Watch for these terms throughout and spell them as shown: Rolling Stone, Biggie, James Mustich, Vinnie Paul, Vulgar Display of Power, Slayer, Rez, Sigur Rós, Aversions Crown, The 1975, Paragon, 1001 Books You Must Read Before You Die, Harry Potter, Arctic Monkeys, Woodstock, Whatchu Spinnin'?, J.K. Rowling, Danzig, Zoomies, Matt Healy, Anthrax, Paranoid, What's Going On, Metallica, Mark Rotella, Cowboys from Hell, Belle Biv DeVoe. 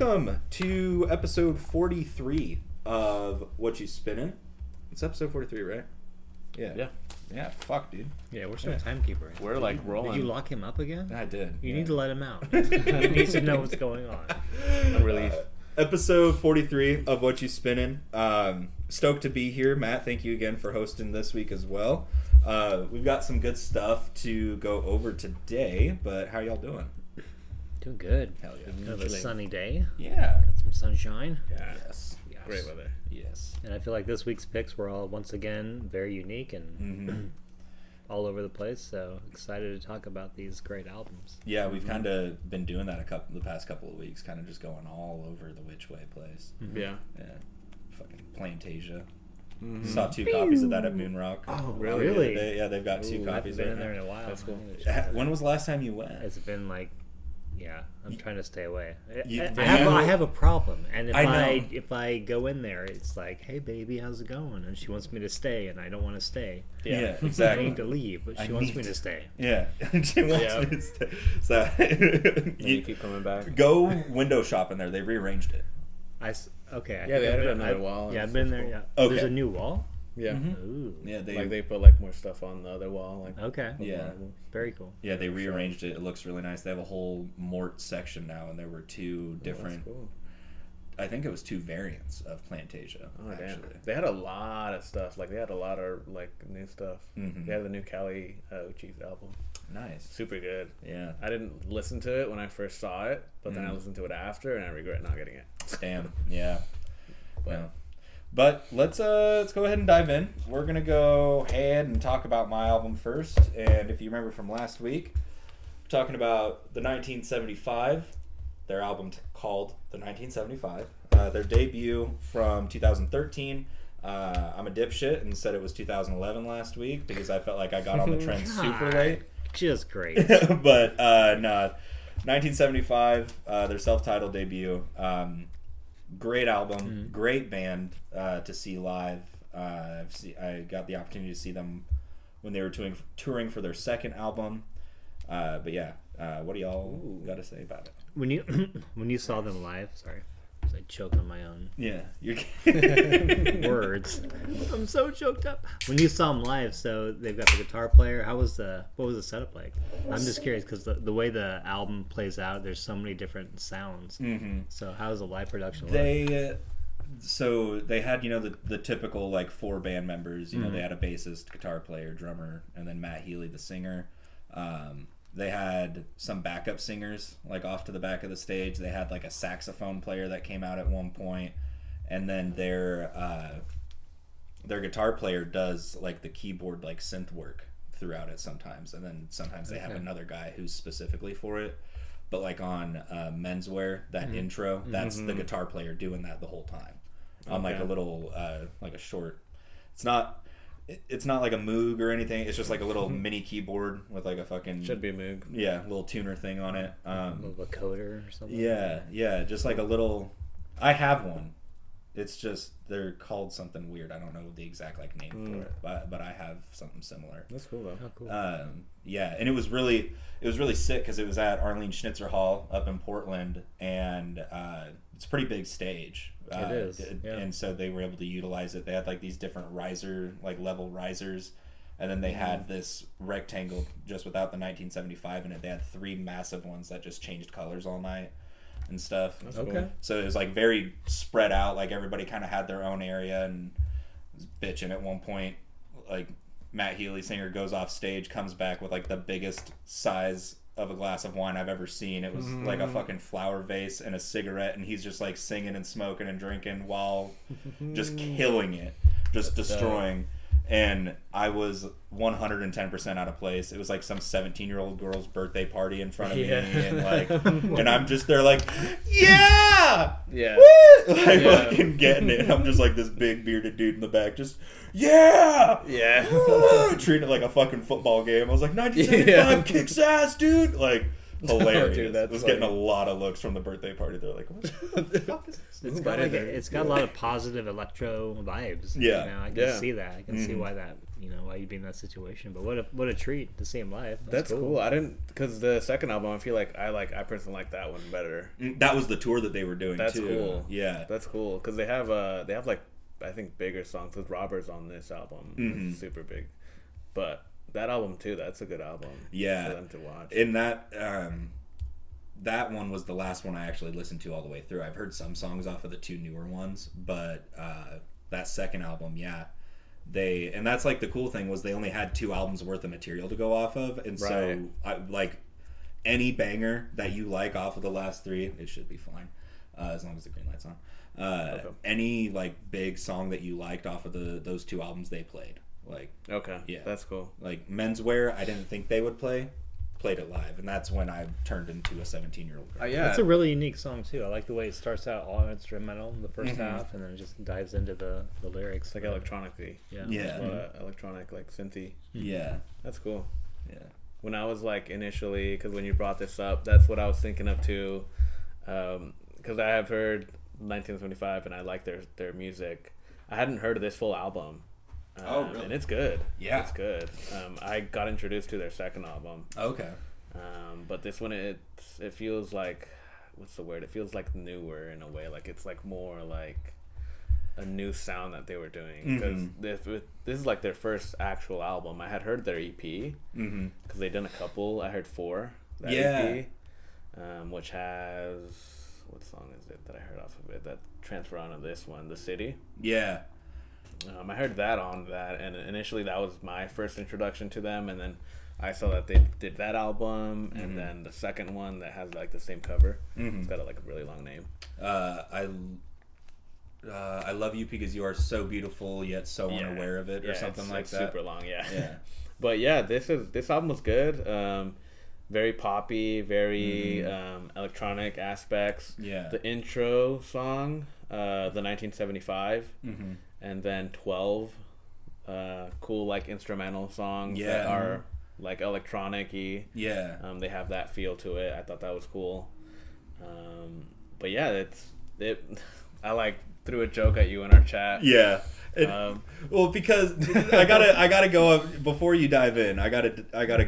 Welcome to episode 43 of What You Spinnin'. It's episode 43, right? Yeah. Yeah. Yeah, fuck, dude. Yeah, we're still timekeepers. Right? We're like rolling. Did you lock him up again? I did. You need to let him out. He needs to know what's going on. I'm relieved. Episode 43 of What You Spinnin'. Stoked to be here. Matt, thank you again for hosting this week as well. We've got some good stuff to go over today, but how y'all doing? Doing good. Hell yeah. Another sunny day. Yeah. Got some sunshine. Yeah. Yes. Yes. Great weather. Yes. And I feel like this week's picks were all, once again, very unique and all over the place, so excited to talk about these great albums. Yeah, we've kind of been doing that the past couple of weeks, kind of just going all over the which way place. Yeah. Yeah. Fucking Plantasia. Saw two copies of that at Moonrock. Oh, really? Yeah, they've got two copies. I've been in there in a while. That's cool. When was the last time you went? It's been like... Yeah, I'm trying to stay away. I have a problem, and if I go in there, it's like, hey baby, how's it going? And she wants me to stay, and I don't want to stay. Yeah, exactly. I need to leave, but she wants me to stay. Yeah, she wants me to stay. So you keep coming back. Go window shop in there. They rearranged it. Yeah, they added another wall. Yeah, I've been there. Yeah, okay. There's a new wall. Yeah. Ooh. Yeah, they put like more stuff on the other wall. Like yeah. Very cool. Yeah, they rearranged it. It looks really nice. They have a whole Mort section now, and there were two different. Oh, that's cool. I think it was two variants of Plantasia. Oh, actually, damn. They had a lot of stuff. Like they had a lot of like new stuff. They had the new Kali Uchis album. Nice. Super good. Yeah. I didn't listen to it when I first saw it, but then I listened to it after, and I regret not getting it. Damn. Yeah. But. Yeah. But let's go ahead and dive in. We're going to go ahead and talk about my album first. And if you remember from last week, we're talking about The 1975, their album called The 1975, their debut from 2013. I'm a dipshit and said it was 2011 last week because I felt like I got on the trend super late. Just great. But no, 1975, their self-titled debut. Great album, great band to see live. I got the opportunity to see them when they were touring for their second album. But yeah, what do y'all got to say about it? When you saw them live, sorry, I choked on my own. Yeah, you're words. I'm so choked up. When you saw them live, so they've got the guitar player. What was the setup like? I'm just curious because the way the album plays out, there's so many different sounds. So how's the live production? So they had the typical like four band members. They had a bassist, guitar player, drummer, and then Matt Healy, the singer. They had some backup singers, like, off to the back of the stage. They had, like, a saxophone player that came out at one point. And then their guitar player does, like, the keyboard, like, synth work throughout it sometimes. And then sometimes they have another guy who's specifically for it. But, like, on Menswear, that intro, that's the guitar player doing that the whole time. On, like, a little, like, a short... It's not like a Moog or anything. It's just like a little mini keyboard with like a fucking... Should be a Moog. Yeah, little tuner thing on it. A little vocoder or something. Yeah, yeah. Just like a little... I have one. It's just they're called something weird. I don't know the exact like name for it, but I have something similar. That's cool though. Oh, cool. Yeah, and it was really sick because it was at Arlene Schnitzer Hall up in Portland, and it's a pretty big stage. It is, yeah. And so they were able to utilize it. They had like these different level risers, and then they had this rectangle just without the 1975 in it. They had three massive ones that just changed colors all night and stuff. That's okay. Cool. So it was like very spread out. Like everybody kind of had their own area, and was bitching at one point. Like Matt Healy, singer, goes off stage, comes back with like the biggest size of a glass of wine I've ever seen. It was like a fucking flower vase and a cigarette, and he's just like singing and smoking and drinking while just killing it, just destroying. And I was 110% out of place. It was like some 17-year-old girl's birthday party in front of me, and like, and I'm just there like, woo! Like fucking getting it. And I'm just like this big bearded dude in the back, just treating it like a fucking football game. I was like, 1975 kicks ass, dude. Like Hilarious. Dude, that's was getting a lot of looks from the birthday party. They're like, what the fuck is this? It's got a lot of positive electro vibes. Yeah. You know, I can see that. I can see why that, you know, why you'd be in that situation. But what a treat to see him live. That's cool. I didn't, because the second album, I feel like I personally like that one better. That was the tour that they were doing. That's too cool. Yeah. That's cool. Because they have like, I think, bigger songs with Robert's on this album. Mm-hmm. It's super big. But that album too, that's a good album. Yeah, for them to watch. And that that one was the last one I actually listened to all the way through. I've heard some songs off of the two newer ones, but that second album, yeah, they, and that's like the cool thing was they only had two albums worth of material to go off of, and so like any banger that you like off of the last three, it should be fine as long as the green light's on. Any like big song that you liked off of those two albums they played. Like, okay, yeah, that's cool. Like Menswear, I didn't think they would play. Played it live, and that's when I turned into a 17-year-old girl. Yeah, that's a really unique song too. I like the way it starts out all instrumental the first half, and then it just dives into the lyrics like electronically. Yeah, electronic like synthy. Yeah, that's cool. Yeah, when I was like initially, because when you brought this up, that's what I was thinking of too, because I have heard 1975 and I like their music. I hadn't heard of this full album. Really? And it's good. Yeah, it's good. I got introduced to their second album. Okay. But this one, it feels like, what's the word? It feels like newer in a way. Like it's like more like a new sound that they were doing, because this is like their first actual album. I had heard their EP because they'd done a couple. I heard four. That EP, which has, what song is it that I heard off of it that transferred onto this one? The City. Yeah. I heard that on that, and initially that was my first introduction to them, and then I saw that they did that album, and then the second one that has like the same cover. It's got like a really long name. I love you because you are so beautiful yet so unaware of it, or something it's, like that. Super long, yeah. But yeah, this album was good. Very poppy, very electronic aspects. Yeah. The intro song, the 1975. And then 12 cool like instrumental songs that are like electronic-y. They have that feel to it. I thought that was cool. But yeah, I like threw a joke at you in our chat. Well, because I gotta go up before you dive in. I gotta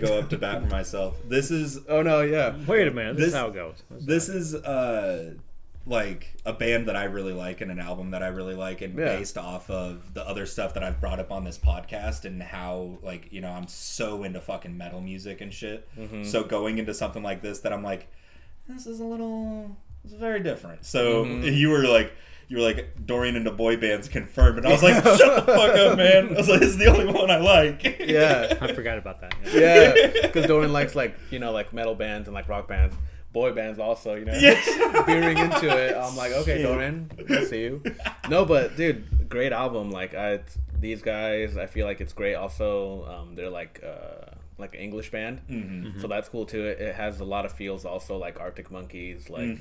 go up to bat for myself. This is wait a minute. This is how it goes. This is like a band that I really like and an album that I really like, and based off of the other stuff that I've brought up on this podcast and how, like, you know, I'm so into fucking metal music and shit. So going into something like this that I'm like, this is it's very different. So you were like Dorian into boy bands confirmed, and I was like, shut the fuck up, man. I was like, this is the only one I like. Yeah. I forgot about that. Yeah. Because Dorian likes like, you know, like metal bands and like rock bands. Boy bands also, you know, veering into it. I'm like, okay, Dorian, I see you. No, but dude, great album. Like these guys, I feel like it's great. Also, they're like an English band, so that's cool too. It has a lot of feels also, like Arctic Monkeys, like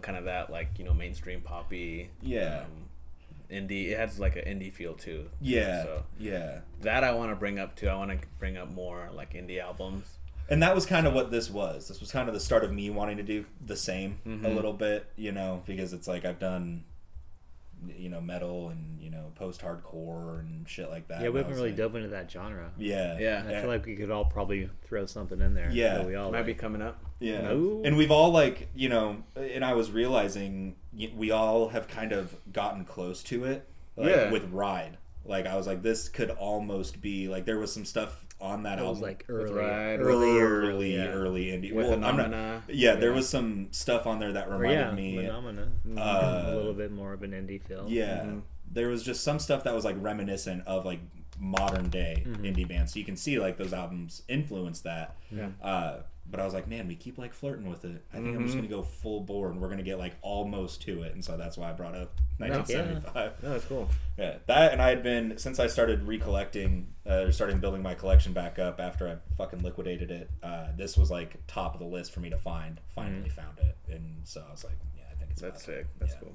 kind of that, like, you know, mainstream poppy, indie. It has like an indie feel too. That I want to bring up too. I want to bring up more like indie albums. And that was kind of what this was. This was kind of the start of me wanting to do the same a little bit, you know, because it's like I've done, you know, metal and, you know, post-hardcore and shit like that. Yeah, we haven't really dove into that genre. Yeah. I feel like we could all probably throw something in there. Yeah. We all might be coming up. Yeah. Ooh. And we've all like, you know, and I was realizing we all have kind of gotten close to it with Ride. Like, I was like, this could almost be, like, there was some stuff on that album. It was like early indie. With Phenomena. There was some stuff on there that reminded me. Phenomena. A little bit more of an indie feel. Yeah. There was just some stuff that was, like, reminiscent of, like, modern day indie bands. So you can see, like, those albums influence that. Yeah. But I was like, man, we keep, like, flirting with it. I think I'm just going to go full bore, and we're going to get, like, almost to it. And so that's why I brought up 1975. No, that's cool. Yeah, that, and I had been, since I started starting building my collection back up after I fucking liquidated it, this was, like, top of the list for me to find. Finally found it. And so I was like, yeah, I think it's sick. That's cool.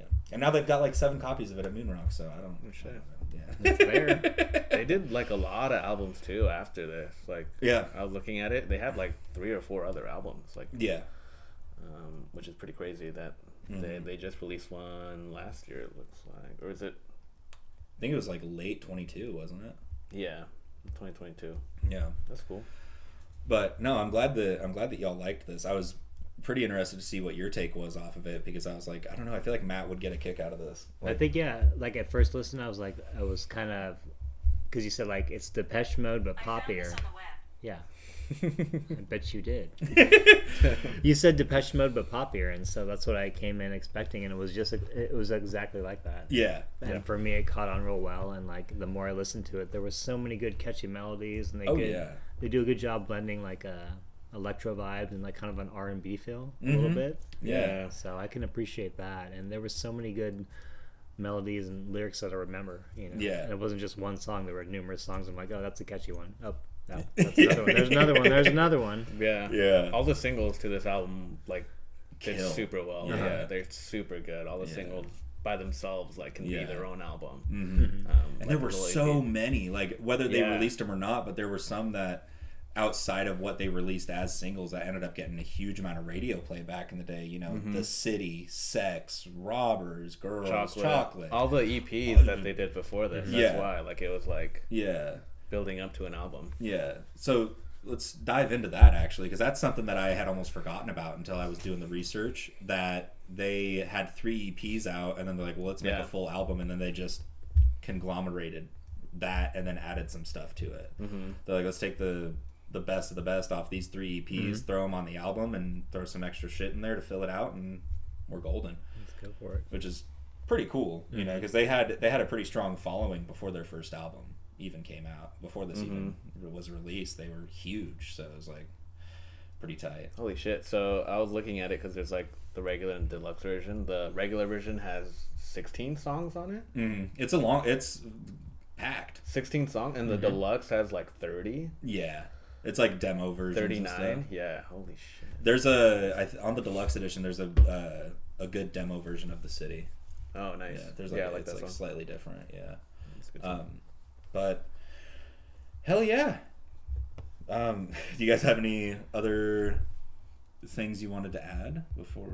Yeah. And now they've got like 7 copies of it at Moonrock, so I don't... Oh, shit. Yeah. It's fair. They did like a lot of albums too after this. Like, yeah. I was looking at it. They have like 3 or 4 other albums. Like, yeah. Which is pretty crazy that they just released one last year, it looks like. Or is it... I think it was like late 22, wasn't it? Yeah, 2022. Yeah. That's cool. But no, I'm glad that y'all liked this. I was pretty interested to see what your take was off of it, because I was like, I don't know, I feel like Matt would get a kick out of this. Like, I think, yeah, like at first listen, I was kind of, because you said like it's Depeche Mode but poppier. Yeah. I bet you did. You said Depeche Mode but poppier, and so that's what I came in expecting, and it was exactly like that. Yeah. And for me, it caught on real well, and like the more I listened to it, there were so many good catchy melodies, and they do a good job blending like a electro vibe and like kind of an R&B feel a little bit. Yeah. So I can appreciate that, and there were so many good melodies and lyrics that I remember. You know. Yeah. And it wasn't just one song; there were numerous songs. I'm like, oh, that's a catchy one. Oh. No, that's another one. There's another one. There's another one. Yeah. Yeah. All the singles to this album, like, did super well. Uh-huh. Yeah, they're super good. All the singles by themselves, like, can be their own album. Mm-hmm. And like, there were really so many, like, whether they released them or not, but there were some that, outside of what they released as singles, that ended up getting a huge amount of radio play back in the day. You know, The City, Sex, Robbers, Girls, Chocolate. All the EPs that they did before this. That's why, like, it was like... Yeah. Building up to an album. Yeah. So let's dive into that, actually, because that's something that I had almost forgotten about until I was doing the research, that they had 3 EPs out, and then they're like, well, let's make a full album, and then they just conglomerated that and then added some stuff to it. Mm-hmm. They're like, let's take the best of the best off these 3 EPs, throw them on the album, and throw some extra shit in there to fill it out, and we're golden. Let's go for it. Which is pretty cool, you know, because they had a pretty strong following before their first album even came out. Before this even was released, they were huge, so it was like pretty tight. Holy shit. So I was looking at it because there's like the regular and deluxe version. The regular version has 16 songs on it. It's packed. 16 songs, and the deluxe has like 30. Yeah, it's like demo versions. 39. Yeah, holy shit. There's on the deluxe edition, there's a good demo version of The City. Oh, nice. Yeah, there's like, I like it's that like song. Slightly different. Yeah, it's good. But hell yeah. Do you guys have any other things you wanted to add before?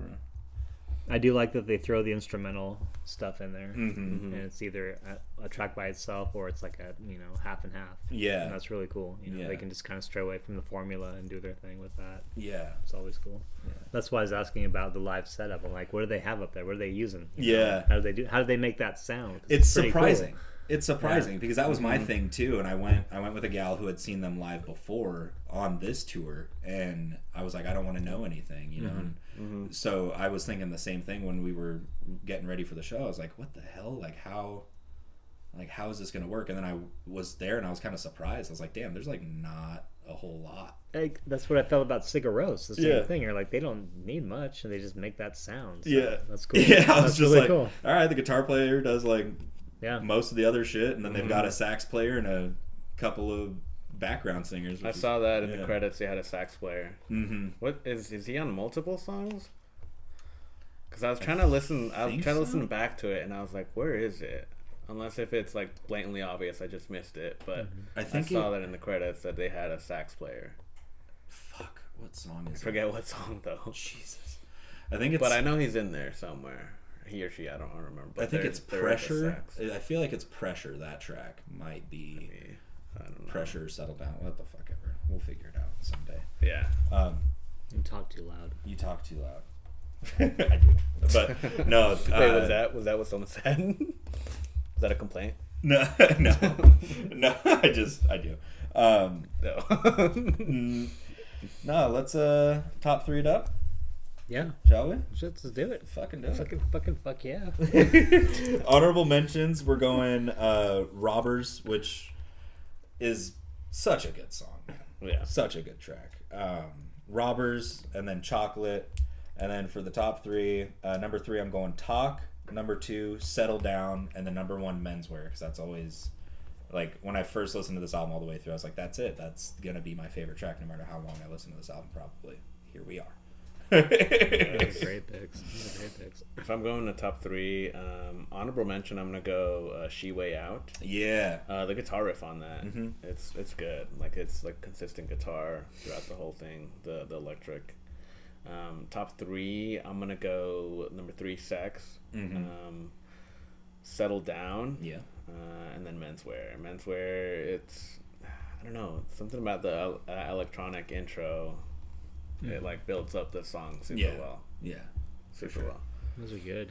I do like that they throw the instrumental stuff in there, and it's either a track by itself or it's like a, you know, half and half. Yeah, and that's really cool. You know, they can just kind of stray away from the formula and do their thing with that. Yeah, it's always cool. Yeah. That's why I was asking about the live setup. I'm like, what do they have up there? What are they using? You know, how do they do? How do they make that sound? It's surprising. Cool. It's surprising because that was my thing too, and I went with a gal who had seen them live before on this tour, and I was like, I don't want to know anything, you know. And so I was thinking the same thing when we were getting ready for the show. I was like, what the hell? Like how is this gonna work? And then I was there, and I was kind of surprised. I was like, damn, there's like not a whole lot. Like, that's what I felt about Sigur Rós. The same thing. You're like, they don't need much, and they just make that sound. So that's cool. Yeah, I was just really like, cool. All right, the guitar player does like. Yeah. Most of the other shit, and then they've got a sax player and a couple of background singers. I saw that in the credits. They had a sax player. What is he on multiple songs? Because I was trying to listen. I was trying to listen back to it, and I was like, "Where is it?" Unless if it's like blatantly obvious, I just missed it. But I saw that in the credits that they had a sax player. Fuck, what song is? I forget what song though. Jesus, I think it's. But I know he's in there somewhere. He or she, I don't remember. But I think it's Pressure. I feel like it's Pressure. That track might be I don't know. Pressure, Settle Down, what the fuck ever. We'll figure it out someday. Yeah. You talk too loud. You talk too loud. I do. But no. Wait, was that what someone said? Was that a complaint? No, no. I do. No. No. Let's top 3 it up. Yeah. Shall we? Let's do it. Fucking do it. Fucking fuck yeah. Honorable mentions, we're going Robbers, which is such a good song. Yeah. Such a good track. Robbers, and then Chocolate. And then for the top 3, number 3, I'm going Talk. Number 2, Settle Down. And then number 1, Menswear, because that's always... Like, when I first listened to this album all the way through, I was like, that's it. That's going to be my favorite track no matter how long I listen to this album, probably. Here we are. Great picks. Those are great picks. If I'm going to top three, honorable mention, I'm gonna go "She Way Out." Yeah, the guitar riff on that, it's good. Like it's like consistent guitar throughout the whole thing. The electric. Top three, I'm gonna go number three, "Sex." "Settle Down." Yeah, and then "Menswear." "Menswear." It's I don't know, something about the electronic intro. It like builds up the song super well. Yeah, super well. Those are good,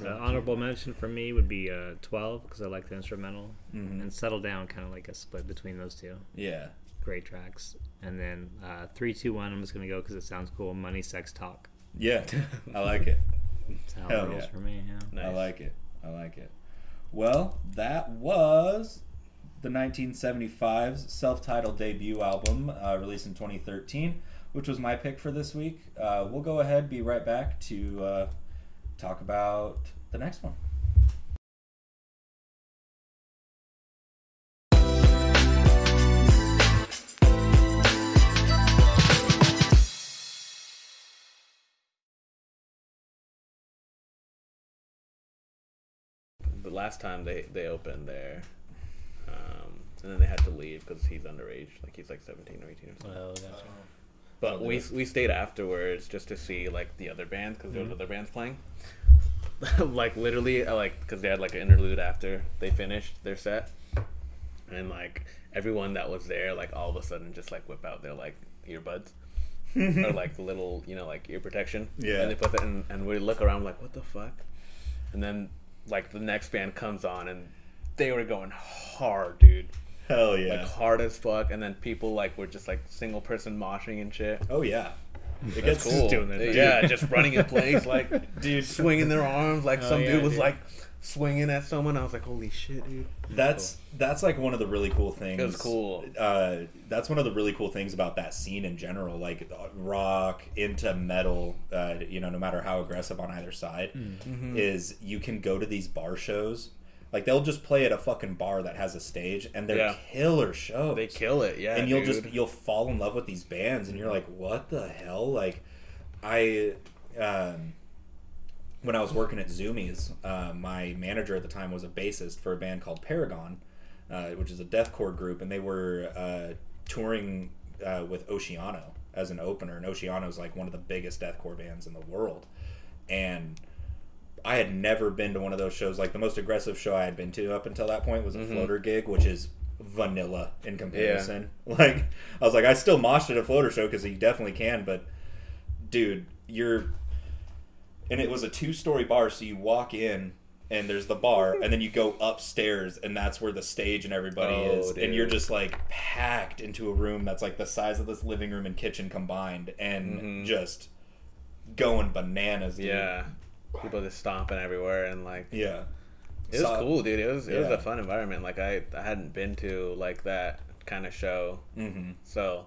yeah. Honorable mention for me would be 12 because I like the instrumental, and "Settle Down" kind of like a split between those two. Yeah, great tracks. And then 3, 2, 1. I'm just gonna go because it sounds cool. "Money, Sex, Talk." Yeah, I like it. Hell yeah, for me. Yeah, nice. I like it. I like it. Well, that was the 1975's self-titled debut album, released in 2013. Which was my pick for this week. We'll go ahead, be right back to talk about the next one. The last time they opened there, and then they had to leave because he's underage. Like he's like 17 or 18 or something. Oh, that's right. But we stayed afterwards just to see like the other bands because there was other bands playing. Like literally, like because they had like an interlude after they finished their set, and like everyone that was there, like all of a sudden just like whip out their like earbuds or like the little, you know, like ear protection. Yeah. And they put that in, and we look around like what the fuck, and then like the next band comes on and they were going hard, dude. Hell yeah. Like hard as fuck, and then people like were just like single person moshing and shit. Oh yeah. It gets cool. Yeah, just running in place, like dude swinging their arms, like some dude was like swinging at someone. I was like, holy shit, dude. That's like one of the really cool things. It was cool. That's one of the really cool things about that scene in general, like rock into metal, you know, no matter how aggressive on either side, is you can go to these bar shows. Like, they'll just play at a fucking bar that has a stage, and they're killer shows. They kill it, yeah, and you'll you'll fall in love with these bands, and you're like, what the hell? Like, when I was working at Zoomies, my manager at the time was a bassist for a band called Paragon, which is a deathcore group, and they were touring with Oceano as an opener, and Oceano's, like, one of the biggest deathcore bands in the world, and I had never been to one of those shows. Like, the most aggressive show I had been to up until that point was a Floater gig, which is vanilla in comparison. Yeah. Like, I was like, I still moshed at a Floater show because you definitely can, but dude, you're... And it was a 2-story bar, so you walk in, and there's the bar, and then you go upstairs, and that's where the stage and everybody is. Dude. And you're just, like, packed into a room that's, like, the size of this living room and kitchen combined, and just going bananas, dude. Yeah. People just stomping everywhere, and like it was cool, dude. It was a fun environment. Like I hadn't been to like that kind of show, so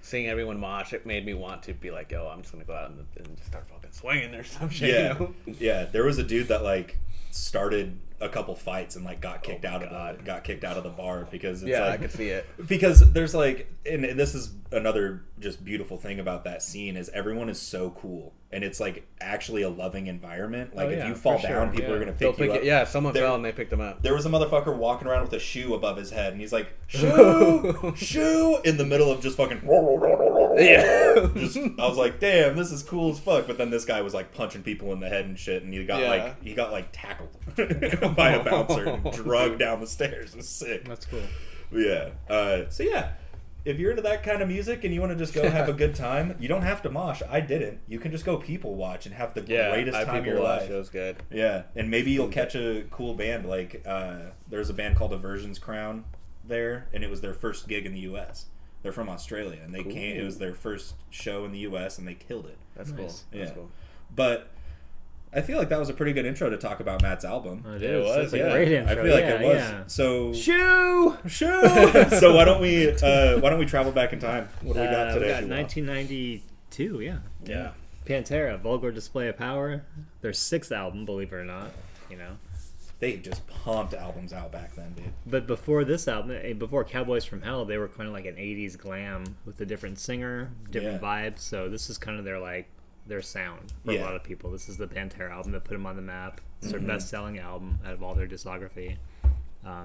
seeing everyone mosh, it made me want to be like, yo, I'm just gonna go out and start fucking swinging or some shit. Yeah, you know? Yeah. There was a dude that like started a couple fights and like got kicked out of the bar because it's like, I could see it because there's like, and this is another just beautiful thing about that scene is everyone is so cool. And it's, like, actually a loving environment. Like, if you fall down, people are going to pick you up. Yeah, someone fell and they picked them up. There was a motherfucker walking around with a shoe above his head, and he's like, shoe, shoe, in the middle of just fucking... Yeah. Just, I was like, damn, this is cool as fuck. But then this guy was, like, punching people in the head and shit, and he got, like, tackled by a bouncer and drugged down the stairs. It was sick. That's cool. Yeah. So, yeah. If you're into that kind of music and you want to just go have a good time, you don't have to mosh. I didn't. You can just go people watch and have the greatest time of your life. That was good. Yeah, and maybe you'll catch a cool band. Like there's a band called Aversions Crown there, and it was their first gig in the U.S. They're from Australia, and they came. It was their first show in the U.S. and they killed it. That's cool. Yeah, that's cool. But I feel like that was a pretty good intro to talk about Matt's album. It was a great intro. I feel like it was. Yeah. So shoo. So why don't we travel back in time? What do we got today? We got 1992. Yeah. Pantera, Vulgar Display of Power, their 6th album, believe it or not. You know, they just pumped albums out back then, dude. But before this album, before Cowboys from Hell, they were kind of like an 80s glam with a different singer, different vibes. So this is kind of their like their sound for a lot of people. This is the Pantera album that put them on the map. It's their best-selling album out of all their discography.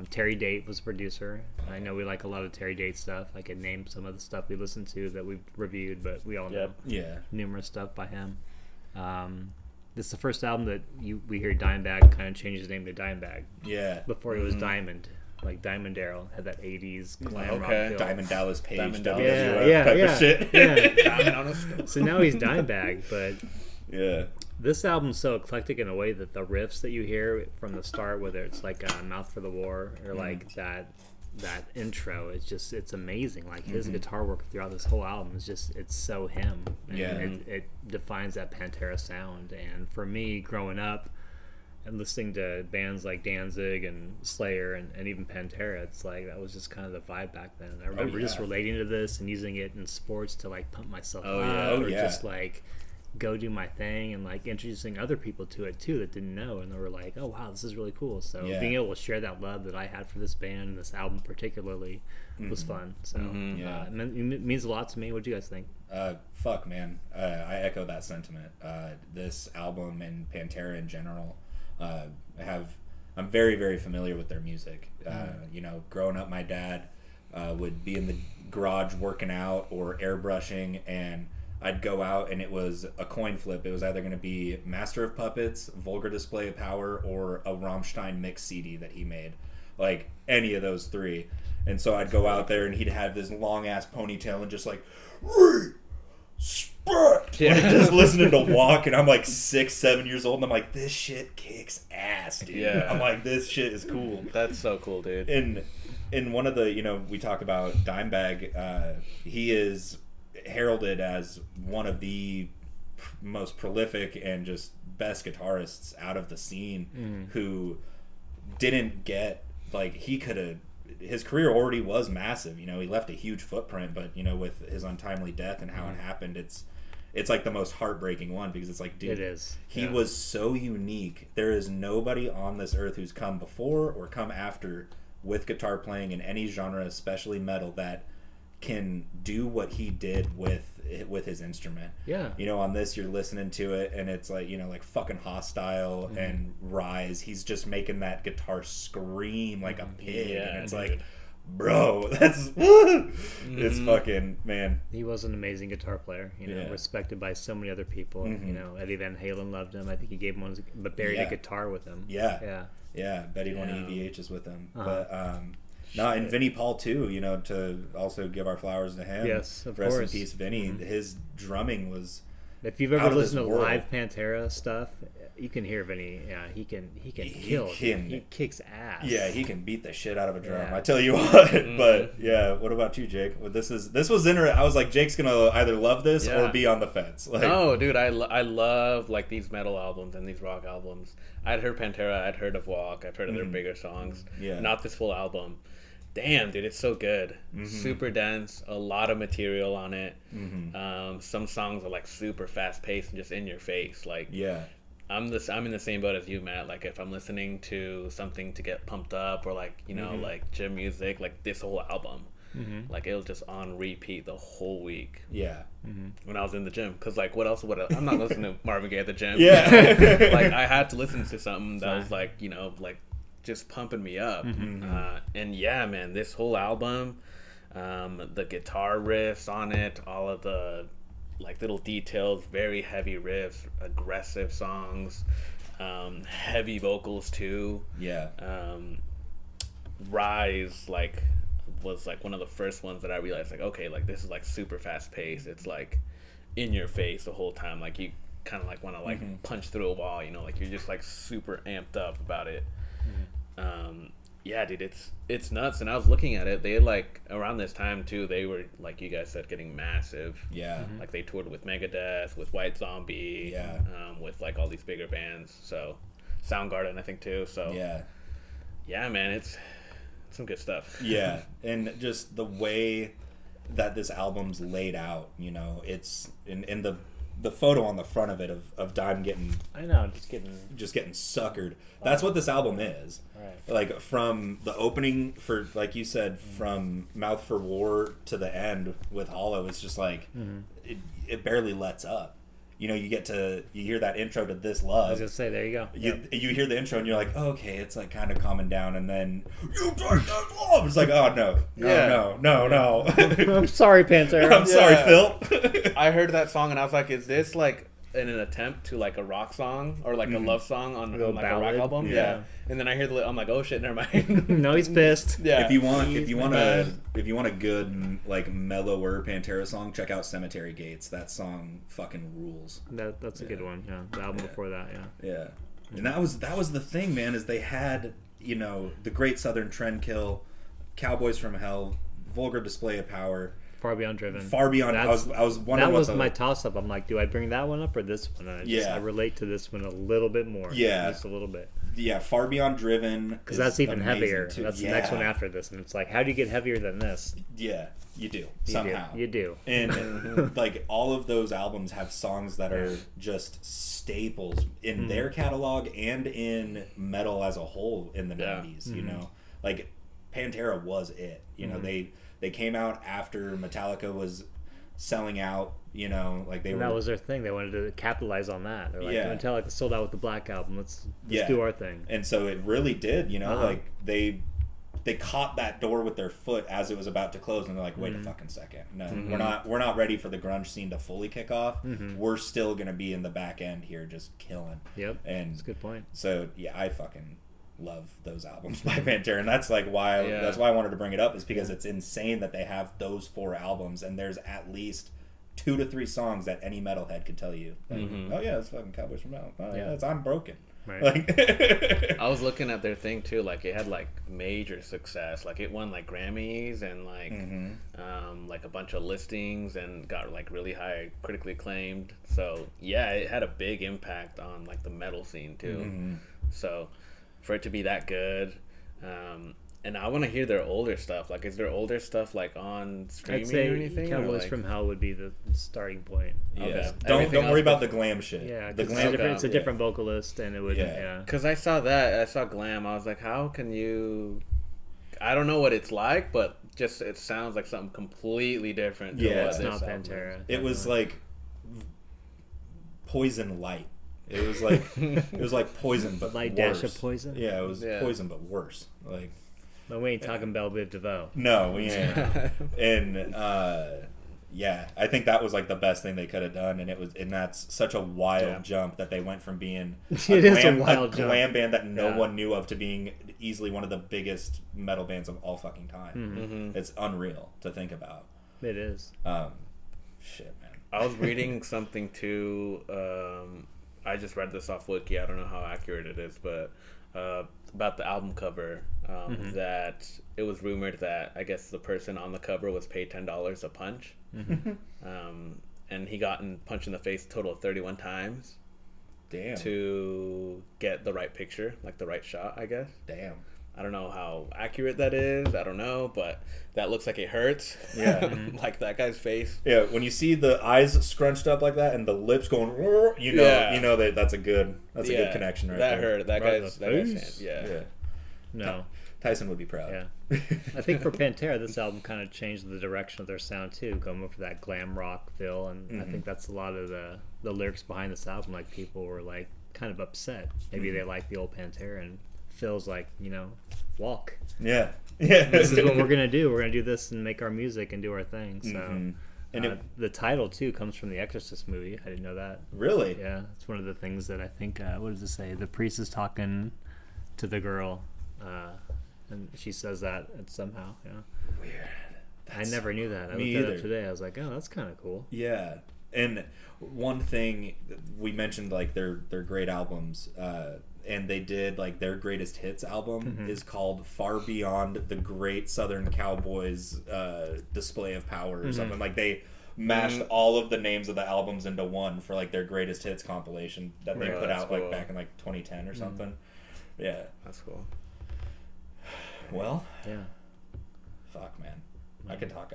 Terry Date was a producer. I know we like a lot of Terry Date stuff. I could name some of the stuff we listened to that we've reviewed, but we all know numerous stuff by him. This is the first album that we hear Dimebag kind of change his name to Dimebag. Yeah. Before it was Diamond. Like Diamond Daryl had that 80s glam rock feel. Diamond Dallas Page. Diamond Dallas type of shit. So now he's Dimebag, but this album's so eclectic in a way that the riffs that you hear from the start, whether it's like Mouth for the War or like that intro, it's amazing. Like his guitar work throughout this whole album is just, it's so him. And it defines that Pantera sound. And for me, growing up and listening to bands like Danzig and Slayer and even Pantera, it's like that was just kind of the vibe back then. I remember just relating to this and using it in sports to like pump myself up or just like go do my thing, and like introducing other people to it too that didn't know, and they were like, oh wow, this is really cool. So being able to share that love that I had for this band and this album particularly was fun. So it means a lot to me. What do you guys think? Fuck man, I echo that sentiment. This album and Pantera in general, I'm very, very familiar with their music. You know, growing up, my dad would be in the garage working out or airbrushing, and I'd go out and it was a coin flip. It was either going to be Master of Puppets, Vulgar Display of Power, or a Rammstein mix CD that he made. Like, any of those three. And so I'd go out there and he'd have this long-ass ponytail and just like, respect! Yeah. Like, just listening to Walk, and I'm like 6, 7 years old, and I'm like, this shit kicks ass, dude. Yeah. I'm like, this shit is cool. That's so cool, dude. And in one of the, you know, we talk about Dimebag, he is heralded as one of the most prolific and just best guitarists out of the scene who didn't get, like, he could have, his career already was massive, you know, he left a huge footprint, but you know, with his untimely death and how it happened, it's like the most heartbreaking one, because it's like, dude, it is. He was so unique. There is nobody on this earth who's come before or come after with guitar playing in any genre, especially metal, that can do what he did with his instrument. Yeah. You know, on this you're listening to it and it's like, you know, like fucking Hostile and Rise. He's just making that guitar scream like a pig. Yeah, and it's like, bro, that's it's fucking, man. He was an amazing guitar player, you know, respected by so many other people. You know, Eddie Van Halen loved him. I think he gave him one, but buried a guitar with him. Yeah. Yeah. Yeah. Bet he won EVHs with him. But no, and Vinnie Paul too, you know, to also give our flowers to him. Yes, of course. Rest in peace, Vinnie. His drumming was, if you've ever listened to live Pantera stuff, you can hear Vinnie. Yeah, he kicks ass. Yeah, he can beat the shit out of a drum. Yeah. I tell you what. But yeah, what about you, Jake? Well, this was interesting. I was like, Jake's gonna either love this or be on the fence. Like, no, dude, I love like these metal albums and these rock albums. I'd heard Pantera, I'd heard of Walk, I've heard of their bigger songs. Yeah, not this full album. Damn, dude, it's so good. Super dense, a lot of material on it. Some songs are like super fast paced and just in your face. Like, yeah, I'm in the same boat as you, Matt. Like, if I'm listening to something to get pumped up, or like, you know, like gym music, like this whole album, like it was just on repeat the whole week. Yeah. When I was in the gym, because like, what else would I'm not listening to Marvin Gaye at the gym. Yeah. You know? Like, I had to listen to something that was like, you know, like just pumping me up. And yeah, man, this whole album, the guitar riffs on it, all of the like little details, very heavy riffs, aggressive songs, heavy vocals too. Yeah. Rise like was like one of the first ones that I realized like, okay, like this is like super fast paced, it's like in your face the whole time, like you kind of like want to like punch through a wall, you know, like you're just like super amped up about it. Yeah, dude, it's nuts. And I was looking at it, they like around this time too, they were like you guys said getting massive. Yeah. Like they toured with Megadeth, with White Zombie, yeah, with like all these bigger bands. So Soundgarden, I think too. So yeah, man, it's some good stuff. Yeah. And just the way that this album's laid out, you know, it's in the the photo on the front of it of Dime getting, I know, just getting suckered. That's what this album is. Right. Like from the opening for, like you said, from Mouth for War to the end with Hollow, it's just like it barely lets up. You know, you hear that intro to This Love. I was gonna say, there you go. You hear the intro and you're like, oh, okay, it's like kind of calming down, and then you take that love. It's like, oh no, no. I'm sorry, Pantera. I'm sorry, Phil. I heard that song and I was like, is this like an attempt to like a rock song or like a love song on like a rock album? Yeah. And then I hear the, I'm like, oh shit, never mind. No, he's pissed. Yeah. If you want a good like mellower Pantera song, check out Cemetery Gates. That song fucking rules. That's a good one. Yeah, the album before that. Yeah. Yeah. And that was the thing, man. Is they had, you know, the Great Southern Trendkill, Cowboys from Hell, Vulgar Display of Power, Far Beyond Driven. Far Beyond. I was wondering. That was my toss-up. I'm like, do I bring that one up or this one? I relate to this one a little bit more. Yeah. Just a little bit. Yeah, Far Beyond Driven. Because that's even heavier. Too. That's the next one after this. And it's like, how do you get heavier than this? Yeah, you do. Somehow. You do. And like all of those albums have songs that are just staples in their catalog and in metal as a whole in the 90s, you know? Like Pantera was it. You know, They came out after Metallica was selling out, you know, like they were. That was their thing. They wanted to capitalize on that. They're like, Metallica sold out with the Black Album. Let's do our thing. And so it really did, you know, like they caught that door with their foot as it was about to close, and they're like, wait a fucking second, no, we're not ready for the grunge scene to fully kick off. We're still gonna be in the back end here, just killing. Yep, and that's a good point. So yeah, I fucking love those albums by Pantera, and that's like why that's why I wanted to bring it up, is because it's insane that they have those four albums, and there's at least 2 to 3 songs that any metalhead could tell you. Like, oh yeah, it's fucking Cowboys from Hell. Oh yeah, it's I'm Broken. Right. Like, I was looking at their thing too. Like it had like major success. Like it won like Grammys and like like a bunch of listings and got like really high, critically acclaimed. So yeah, it had a big impact on like the metal scene too. So for it to be that good, and I want to hear their older stuff. Like, is their older stuff like on streaming or anything? Cowboys from Hell would be the starting point. Yeah, okay. Don't worry about the glam shit. Yeah, the glam. It's a different vocalist, and it would. Yeah, because I saw that. I saw glam. I was like, how can you? I don't know what it's like, but just it sounds like something completely different. Yeah, it's not Pantera. It was like Poison Light. It was like Poison, but light worse. Dash of Poison. Yeah, it was Poison, but worse. Like, but we ain't talking Belle Biv DeVoe. No, we ain't. And I think that was like the best thing they could have done, and that's such a wild jump that they went from being a glam band that no one knew of to being easily one of the biggest metal bands of all fucking time. It's unreal to think about. It is. Shit, man. I was reading something too. I just read this off Wiki. I don't know how accurate it is, but about the album cover, that it was rumored that I guess the person on the cover was paid $10 a punch, and he got punched in the face a total of 31 times. Damn. To get the right picture, like the right shot, I guess. Damn. I don't know how accurate that is. I don't know, but that looks like it hurts. Yeah, like that guy's face. Yeah, when you see the eyes scrunched up like that and the lips going, you know, you know that's a good connection right there. That hurt. That guy's hand. Yeah. No, Tyson would be proud. Yeah, I think for Pantera, this album kind of changed the direction of their sound too, going over that glam rock feel, and I think that's a lot of the lyrics behind this album. Like people were like kind of upset. Maybe they like the old Pantera and. Feels like, you know, walk. Yeah. This is what we're gonna do. We're gonna do this and make our music and do our thing. So, and the title too comes from the Exorcist movie. I didn't know that. Really? Yeah, it's one of the things that I think. What does it say? The priest is talking to the girl, and she says that somehow. Yeah. Weird. I never knew that. I looked that up today. I was like, oh, that's kind of cool. Yeah. And one thing we mentioned, like their great albums. And they did, like, their greatest hits album is called Far Beyond the Great Southern Cowboys Display of Power or something. Like, they mashed all of the names of the albums into one for, like, their greatest hits compilation that they put out, like, back in, like, 2010 or something. Yeah. That's cool. Well. Yeah. Fuck, man. I could talk.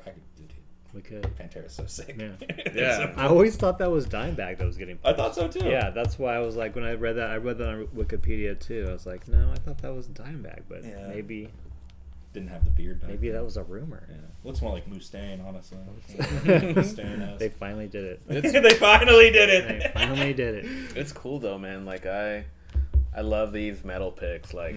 We could. Pantera's so sick. Yeah. Yeah. So cool. I always thought that was Dimebag that was getting pushed. I thought so too. Yeah, that's why I was like, when I read that on Wikipedia too. I was like, no, I thought that was Dimebag, but yeah. Maybe... Didn't have the beard. Maybe that was a rumor. Yeah. Looks more like Mustaine, honestly. Mustaine. They finally did it. They finally did it. They finally did it. It's cool though, man. Like I love these metal picks. Like,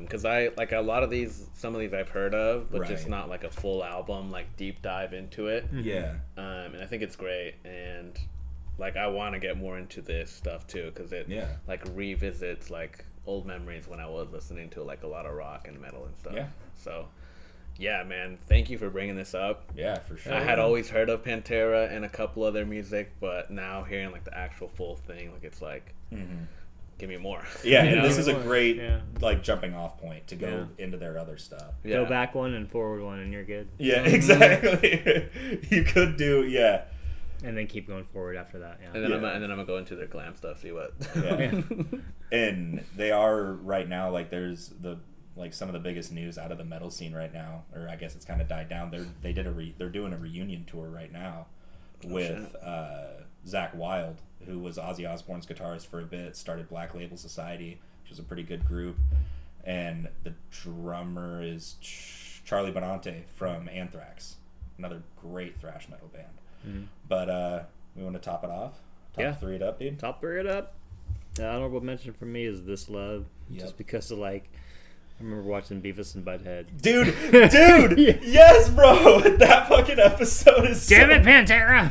because I like a lot of these. Some of these I've heard of, but just not like a full album, like deep dive into it. Yeah. And I think it's great. And like I want to get more into this stuff too, because it like revisits like old memories when I was listening to like a lot of rock and metal and stuff. Yeah. So, yeah, man, thank you for bringing this up. Yeah, for sure. I had always heard of Pantera and a couple other music, but now hearing like the actual full thing, like it's like, give me more. Yeah, and this is a great like jumping off point to go into their other stuff. Yeah. Go back one and forward one, and you're good. Yeah, exactly. You could do and then keep going forward after that. Yeah. And then I'm gonna go into their glam stuff, see what. Yeah. And they are right now, like there's the like some of the biggest news out of the metal scene right now, or I guess it's kind of died down. They're doing a reunion tour right now with Zakk Wylde, who was Ozzy Osbourne's guitarist for a bit, started Black Label Society, which was a pretty good group, and the drummer is Charlie Benante from Anthrax, another great thrash metal band. But we want to top it off. Top three it up, dude. Top three it up. Honorable mention for me is This Love, just because of like I remember watching Beavis and Butthead. Dude, yes, bro. That fucking episode is. Damn it, Pantera.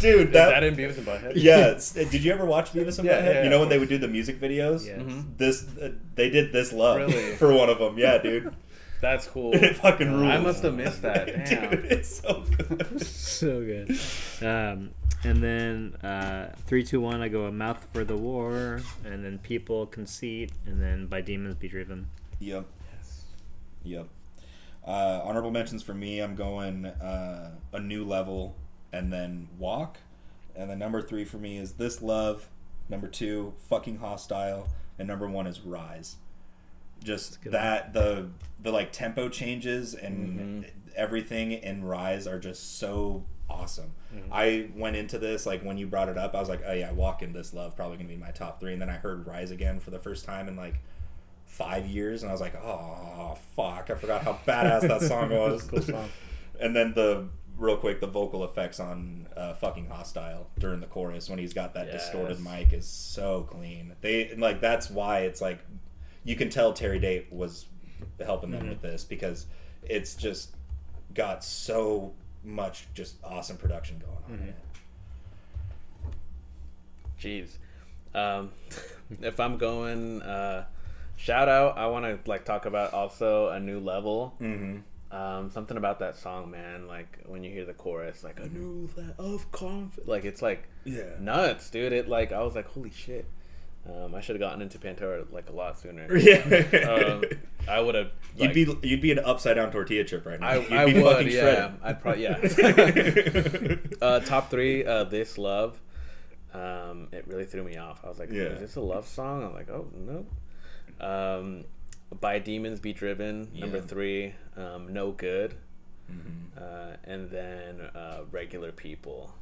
Dude, that in Beavis and Butthead. Yes. Did you ever watch Beavis and Butthead? Yeah, you know when they would do the music videos? Yes. This they did This Love for one of them. Yeah, dude. That's cool. It fucking rules. I must have missed that. Damn. Dude, it's so good. So good. And then 3, 2, 1, I go A Mouth for the War, and then People, Conceit, and then By Demons Be Driven. Yep. Yes. Yep. Honorable mentions for me, I'm going A New Level, and then Walk. And then number 3 for me is This Love, number 2, Fucking Hostile, and number 1 is Rise. Just that the like tempo changes and everything in Rise are just so awesome. I went into this like when you brought it up, I was like, oh yeah, Walk and This Love probably gonna be my top 3, and then I heard Rise again for the first time in like 5 years, and I was like, oh fuck, I forgot how badass that song was. Cool song. And then real quick the vocal effects on Fucking Hostile during the chorus when he's got that distorted mic is so clean. They like that's why it's like. You can tell Terry Date was helping them with this, because it's just got so much just awesome production going on. Jeez. If I'm going shout out, I want to like talk about also A New Level. Something about that song, man, like when you hear the chorus, like a new level of confidence, like it's like nuts, dude. It like I was like, holy shit. I should have gotten into Pantera like a lot sooner. Yeah, I would have. Like, you'd be an upside down tortilla chip right now. I would be fucking shredded. I'd probably top 3, This Love. It really threw me off. I was like, is this a love song? I'm like, oh no. By Demons Be Driven, number 3, No Good, and then Regular People.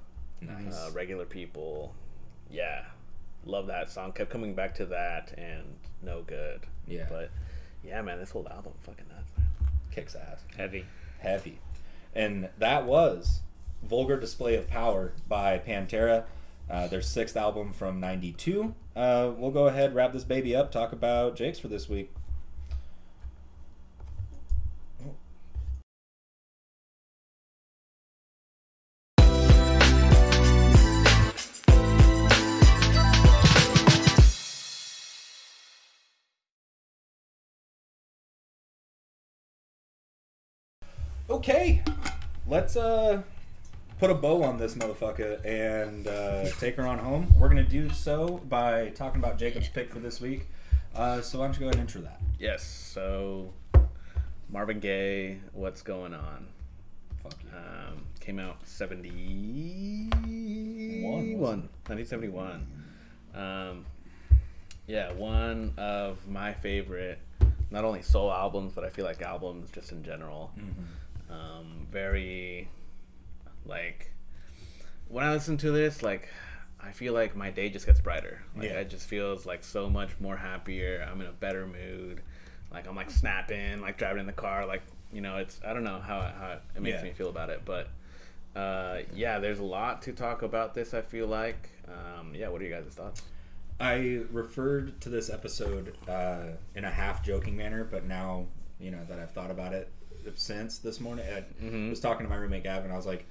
Nice. Regular People. Yeah. Love that song. Kept coming back to that and No Good. Yeah. But yeah, man, this whole album fucking nuts, man. Kicks ass. Heavy. And that was Vulgar Display of Power by Pantera, their 6th album from '92. We'll go ahead, wrap this baby up, talk about Jake's for this week. Okay, let's put a bow on this motherfucker and take her on home. We're going to do so by talking about Jacob's pick for this week. So why don't you go ahead and intro that. Yes, so Marvin Gaye, What's Going On? Fuck yeah. Came out 1971. Yeah, one of my favorite, not only soul albums, but I feel like albums just in general. Very, like, when I listen to this, like, I feel like my day just gets brighter. Like, yeah. It just feels like so much more happier. I'm in a better mood. Like, I'm like snapping, like driving in the car. Like, you know, it's, I don't know how it makes me feel about it. But yeah, there's a lot to talk about this, I feel like. Yeah, what are you guys' thoughts? I referred to this episode in a half-joking manner, but now, you know, that I've thought about it since this morning, I was talking to my roommate Gavin, and I was like,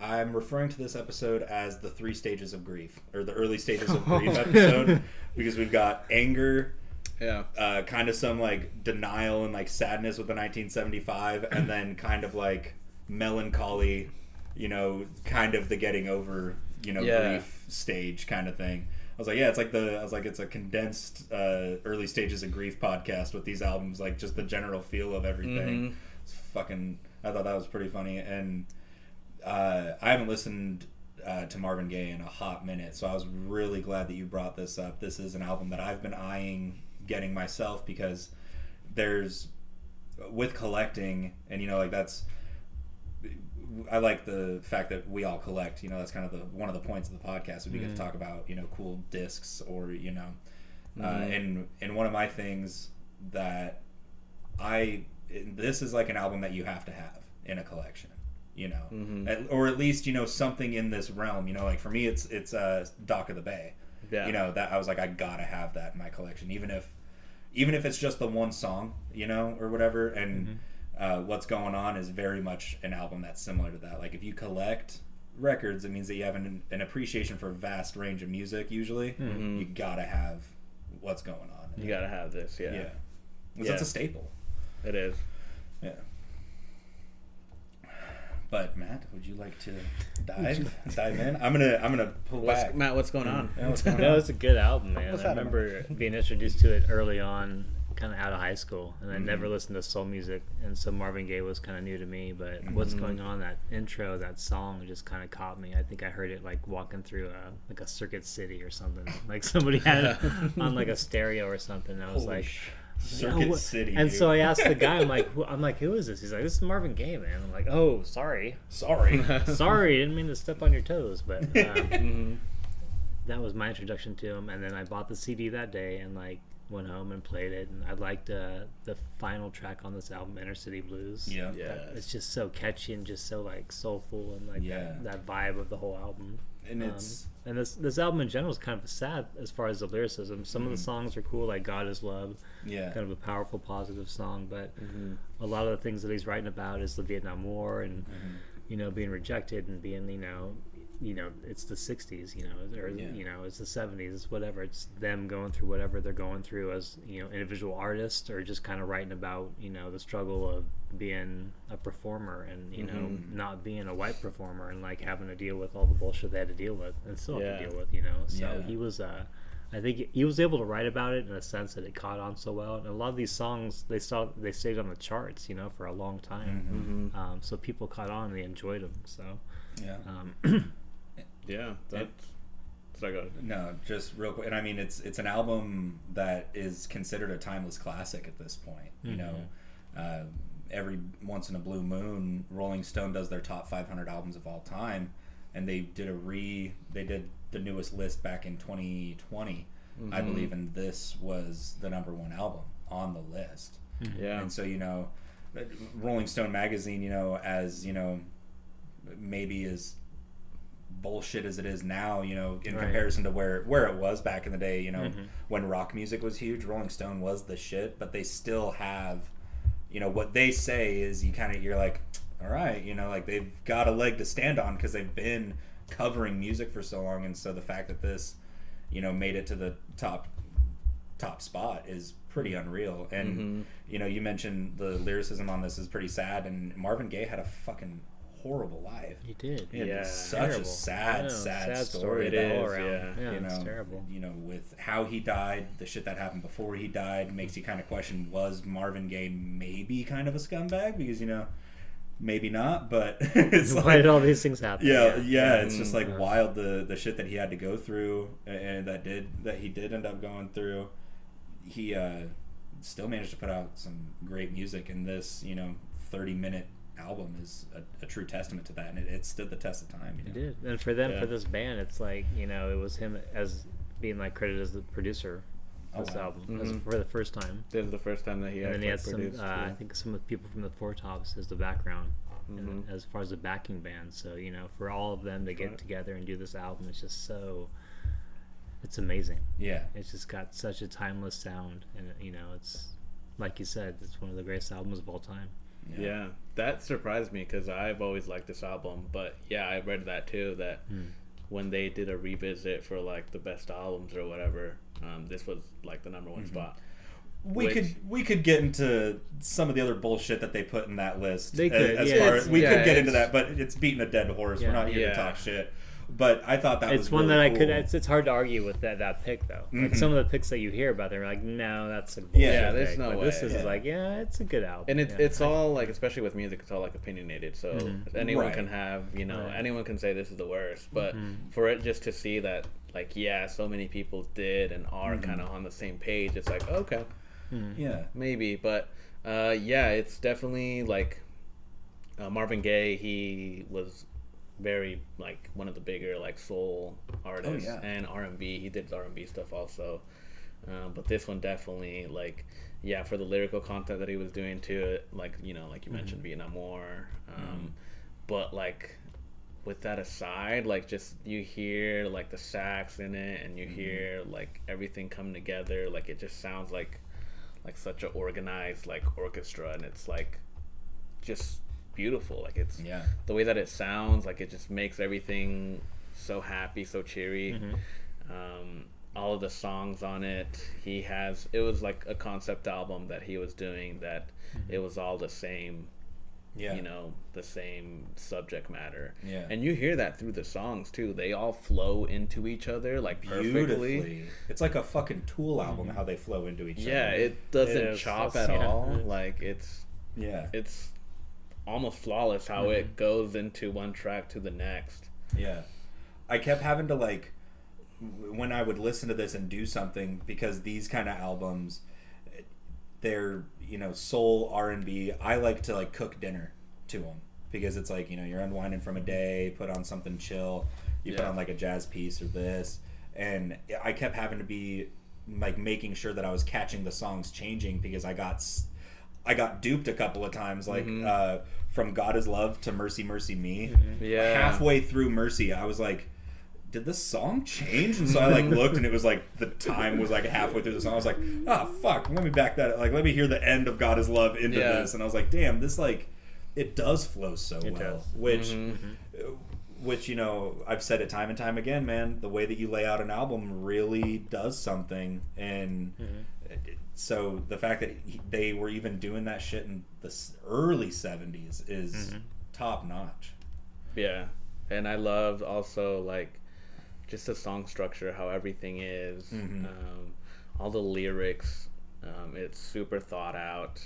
I'm referring to this episode as the three stages of grief, or the early stages of grief episode, because we've got anger, kind of some, like, denial and, like, sadness with the 1975, and then kind of, like, melancholy, you know, kind of the getting over, you know, grief stage kind of thing. I was like, yeah, it's like the, I was like, it's a condensed early stages of grief podcast with these albums, like just the general feel of everything. It's fucking, I thought that was pretty funny. And I haven't listened to Marvin Gaye in a hot minute, so I was really glad that you brought this up. This is an album that I've been eyeing getting myself, because there's, with collecting, and you know, like that's, I like the fact that we all collect, you know, that's kind of the, one of the points of the podcast would be to talk about, you know, cool discs or, you know, and one of my things that I, this is like an album that you have to have in a collection, you know, or at least, you know, something in this realm, you know, like for me, it's Dock of the Bay, you know, that I was like, I gotta have that in my collection, even if it's just the one song, you know, or whatever. And, What's Going On is very much an album that's similar to that. Like, if you collect records, it means that you have an appreciation for a vast range of music, usually. You gotta have What's Going On. You gotta have this, yeah. Because it's a staple. It is. Yeah. But, Matt, would you like to dive in? I'm gonna pull back. Matt, what's going on? Yeah, what's going on? No, it's a good album, man. I remember being introduced to it early on, kind of out of high school, and I never listened to soul music, and so Marvin Gaye was kind of new to me, but What's Going On, that intro, that song just kind of caught me. I think I heard it like walking through a Circuit City or something, like somebody had it on like a stereo or something, and I was Circuit City. And dude. So I asked the guy, I'm like, who is this? He's like, this is Marvin Gaye, man. I'm like, oh, sorry, didn't mean to step on your toes, but that was my introduction to him. And then I bought the CD that day and like went home and played it, and I liked the final track on this album, Inner City Blues. It's just so catchy and just so like soulful, and like that vibe of the whole album. And it's and this album in general is kind of sad as far as the lyricism. Some of the songs are cool, like God Is Love, kind of a powerful, positive song, but a lot of the things that he's writing about is the Vietnam War and you know, being rejected and being, you know, it's the 60s, you know, or, you know, it's the 70s, it's whatever. It's them going through whatever they're going through as, you know, individual artists, or just kind of writing about, you know, the struggle of being a performer and, you know, not being a white performer and, like, having to deal with all the bullshit they had to deal with and still have to deal with, you know. So he was, I think he was able to write about it in a sense that it caught on so well. And a lot of these songs, they stayed on the charts, you know, for a long time. So people caught on and they enjoyed them, so. Yeah. Yeah, that's not good. No, just real quick, and I mean it's an album that is considered a timeless classic at this point. You know, every once in a blue moon, Rolling Stone does their top 500 albums of all time, and they did they did the newest list back in 2020, I believe, and this was the #1 album on the list. Yeah, and so you know, Rolling Stone magazine, you know, as you know, maybe is bullshit as it is now, you know, in comparison to where it was back in the day, you know, when rock music was huge, Rolling Stone was the shit, but they still have, you know, what they say is you're like, all right, you know, like they've got a leg to stand on because they've been covering music for so long. And so the fact that this, you know, made it to the top spot is pretty unreal. And, you know, you mentioned the lyricism on this is pretty sad, and Marvin Gaye had a fucking horrible life. He did. Yeah, such a sad story all around. Yeah, you know, it's terrible. You know, with how he died, the shit that happened before he died makes you kind of question, was Marvin Gaye maybe kind of a scumbag? Because, you know, maybe not, but it's why did all these things happen? Yeah, it's just like wild the shit that he had to go through, and that he did end up going through. He still managed to put out some great music in this, you know, 30-minute album is a true testament to that, and it stood the test of time. You know? It did, and for them, for this band, it's like, you know, it was him as being like credited as the producer of this album for the first time. This is the first time that he actually produced. Some, I think some of the people from the Four Tops as the background, and as far as the backing band. So you know, for all of them to get together and do this album, it's just so. It's amazing. Yeah, it's just got such a timeless sound, and you know, it's like you said, it's one of the greatest albums of all time. Yeah, yeah, that surprised me because I've always liked this album, but yeah, I read that too, that when they did a revisit for like the best albums or whatever, this was like the number one spot. We could get into some of the other bullshit that they put in that list. They could, we could get into that, but it's beating a dead horse. We're not here to talk shit. But I thought that was really cool. It's hard to argue with that pick though. Like some of the picks that you hear about, they're like, no, that's a bullshit. Yeah, there's no way. This is like, yeah, it's a good album. And it's all like, especially with music, it's all like opinionated. So anyone can have, you know, anyone can say this is the worst. But for it just to see that, like, yeah, so many people did and are kind of on the same page, it's like, okay, yeah, maybe. But yeah, it's definitely like Marvin Gaye. He was very like one of the bigger like soul artists and R&B. He did R&B stuff also, but this one definitely like for the lyrical content that he was doing to it, like, you know, like you mentioned Vietnam War, but like with that aside, like just you hear like the sax in it and you hear like everything come together, like it just sounds like such an organized like orchestra, and it's like just beautiful. Like it's the way that it sounds, like it just makes everything so happy, so cheery. All of the songs on it, it was like a concept album that he was doing that it was all the same, you know, the same subject matter. And you hear that through the songs too. They all flow into each other like perfectly. It's like a fucking Tool album, how they flow into each other. It doesn't chop at all. Like it's almost flawless how it goes into one track to the next. I kept having to, like, when I would listen to this and do something, because these kind of albums, they're, you know, soul R&B, I like to like cook dinner to them, because it's like, you know, you're unwinding from a day, put on something chill, you put on like a jazz piece or this, and I kept having to be like making sure that I was catching the songs changing, because I got duped a couple of times, like from God Is Love to Mercy Mercy Me. Halfway through Mercy, I was like, did this song change? And so I like looked, and it was like the time was like halfway through the song. I was like, ah, fuck, let me back that up. Like, let me hear the end of God Is Love into this. And I was like, damn, this, like, it does flow so well. Which, you know, I've said it time and time again, man, the way that you lay out an album really does something. And so the fact that they were even doing that shit in the early 70s is top notch. Yeah. And I loved also like just the song structure, how everything is, all the lyrics, it's super thought out.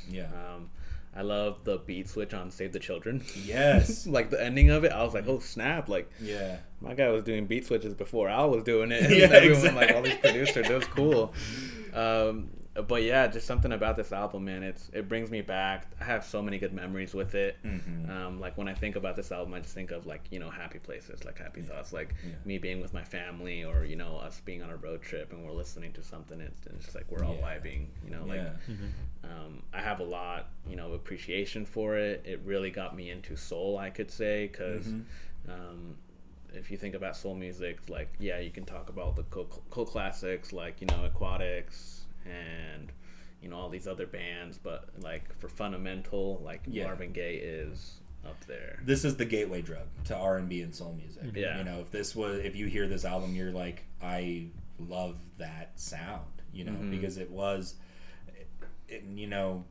I love the beat switch on Save the Children. Yes. Like the ending of it, I was like, oh snap, like my guy was doing beat switches before I was doing it. And everyone like all these producers, it was cool. But yeah, just something about this album, man. It brings me back. I have so many good memories with it. Like when I think about this album, I just think of like, you know, happy places, like happy thoughts, like me being with my family, or, you know, us being on a road trip and we're listening to something. It's just like we're all vibing, you know. Like I have a lot, you know, of appreciation for it. It really got me into soul, I could say, because. If you think about soul music, like, yeah, you can talk about the cool classics, like, you know, Aquatics and, you know, all these other bands, but, like, for fundamental, like, Marvin Gaye is up there. This is the gateway drug to R&B and soul music. You know, if you hear this album, you're like, I love that sound, you know, because it was, you know,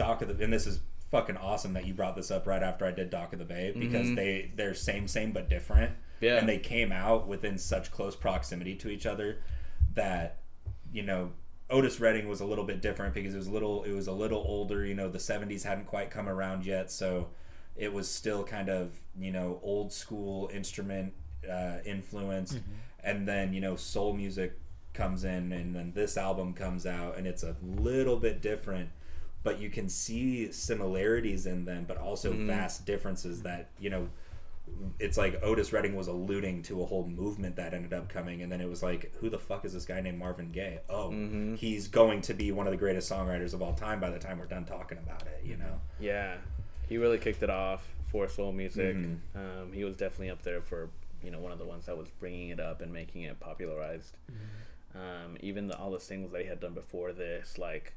and this is fucking awesome that you brought this up right after I did Dock of the Bay, because they're same but different, and they came out within such close proximity to each other that, you know, Otis Redding was a little bit different because it was a little older, you know, the 70s hadn't quite come around yet, so it was still kind of, you know, old school instrument influenced, and then, you know, soul music comes in, and then this album comes out, and it's a little bit different. but you can see similarities in them, but also vast differences that, you know, it's like Otis Redding was alluding to a whole movement that ended up coming, and then it was like, who the fuck is this guy named Marvin Gaye? Oh, he's going to be one of the greatest songwriters of all time by the time we're done talking about it, you know? Yeah, he really kicked it off for soul music. He was definitely up there for, you know, one of the ones that was bringing it up and making it popularized. Even all the singles that he had done before this, like,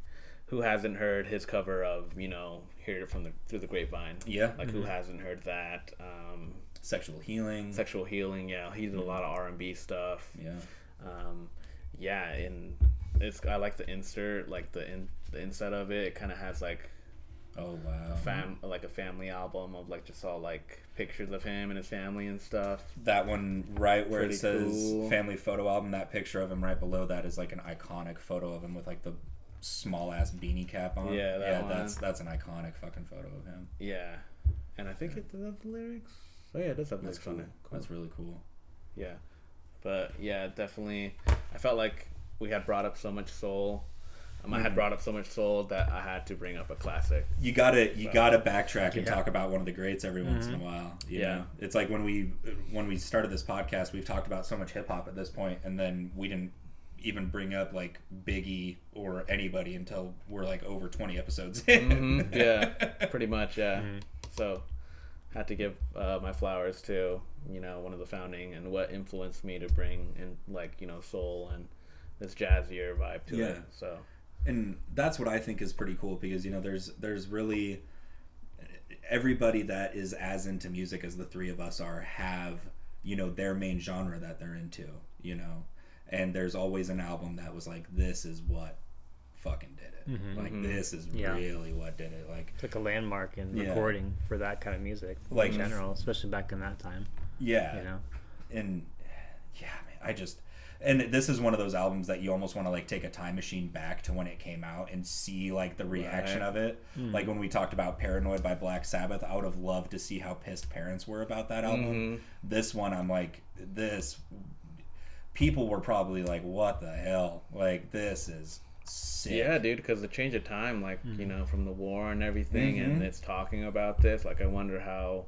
who hasn't heard his cover of, you know, Hear It From the Through the Grapevine? Yeah. Like, who hasn't heard that? Sexual Healing. Sexual Healing, yeah. He did a lot of R&B stuff. Yeah. Yeah, and it's, I like the insert, like the inside of it. It kind of has like, a family album of like just all like pictures of him and his family and stuff. That one right where it says family photo album, that picture of him right below that is like an iconic photo of him with like the small ass beanie cap on. Yeah, that's an iconic fucking photo of him. Yeah, and I think it does have the lyrics. Oh yeah, it does have lyrics on it. That's really cool. Yeah, but yeah, definitely. I felt like we had brought up so much soul. I had brought up so much soul that I had to bring up a classic. You gotta backtrack and talk about one of the greats every once in a while. You know? It's like when we started this podcast, we've talked about so much hip hop at this point, and then we didn't even bring up like Biggie or anybody until we're like over 20 episodes in. Yeah, pretty much. Yeah. So had to give my flowers to, you know, one of the founding and what influenced me to bring in, like, you know, soul and this jazzier vibe to it. So. And that's what I think is pretty cool, because, you know, there's really everybody that is as into music as the three of us are have, you know, their main genre that they're into, you know, and there's always an album that was like, this is what fucking did it. Like, this is really what did it. Like, took a landmark in recording for that kind of music, like, in general, especially back in that time. Yeah. You know? And yeah, man, and this is one of those albums that you almost want to, like, take a time machine back to when it came out and see, like, the reaction of it. Like, when we talked about Paranoid by Black Sabbath, I would have loved to see how pissed parents were about that album. This one, I'm like, people were probably like, what the hell? Like, this is sick. Yeah, dude, because the change of time, like, you know, from the war and everything, and it's talking about this. Like, I wonder how